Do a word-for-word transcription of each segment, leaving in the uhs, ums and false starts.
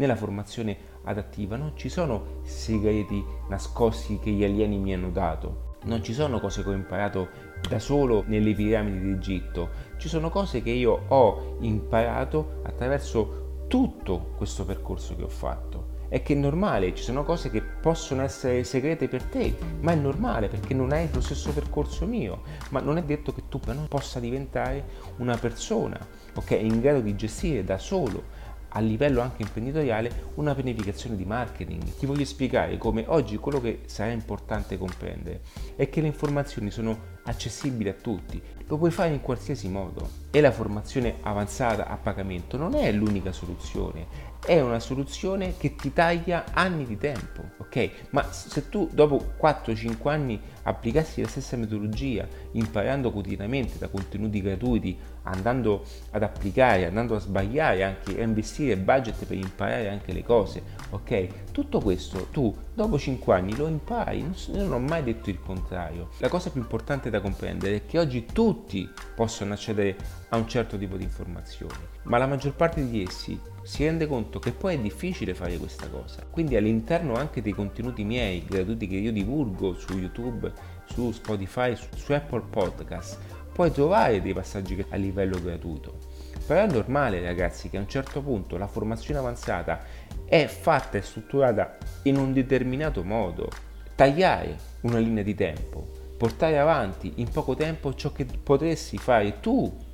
nella formazione adattiva non ci sono segreti nascosti che gli alieni mi hanno dato. Non ci sono cose che ho imparato da solo nelle piramidi d'Egitto, ci sono cose che io ho imparato attraverso tutto questo percorso che ho fatto. È che è normale, ci sono cose che possono essere segrete per te, ma è normale perché non hai lo stesso percorso mio, ma non è detto che tu non possa diventare una persona, ok, in grado di gestire da solo, a livello anche imprenditoriale, una pianificazione di marketing. Ti voglio spiegare come oggi quello che sarà importante comprendere è che le informazioni sono accessibili a tutti, lo puoi fare in qualsiasi modo e la formazione avanzata a pagamento non è l'unica soluzione, è una soluzione che ti taglia anni di tempo, ok? Ma se tu dopo quattro cinque anni applicassi la stessa metodologia, imparando quotidianamente da contenuti gratuiti, andando ad applicare, andando a sbagliare anche, a investire budget per imparare anche le cose, ok? Tutto questo tu dopo cinque anni lo impari, non, non ho mai detto il contrario. La cosa più importante da comprendere è che oggi tutti possono accedere a un certo tipo di informazioni, ma la maggior parte di essi si rende conto che poi è difficile fare questa cosa. Quindi all'interno anche dei contenuti miei gratuiti che io divulgo su YouTube, su Spotify, su, su Apple Podcast, puoi trovare dei passaggi a livello gratuito. Però è normale, ragazzi, che a un certo punto la formazione avanzata è fatta e strutturata in un determinato modo. Tagliare una linea di tempo, portare avanti in poco tempo ciò che potresti fare tu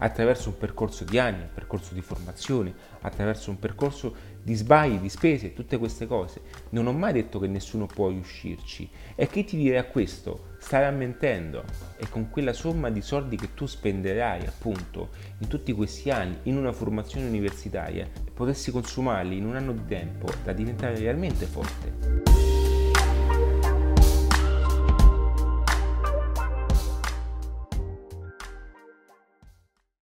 attraverso un percorso di anni, un percorso di formazione, attraverso un percorso di sbagli, di spese, tutte queste cose. Non ho mai detto che nessuno può riuscirci, e chi ti dirà questo starà mentendo. E con quella somma di soldi che tu spenderai appunto in tutti questi anni in una formazione universitaria, potresti consumarli in un anno di tempo da diventare realmente forte.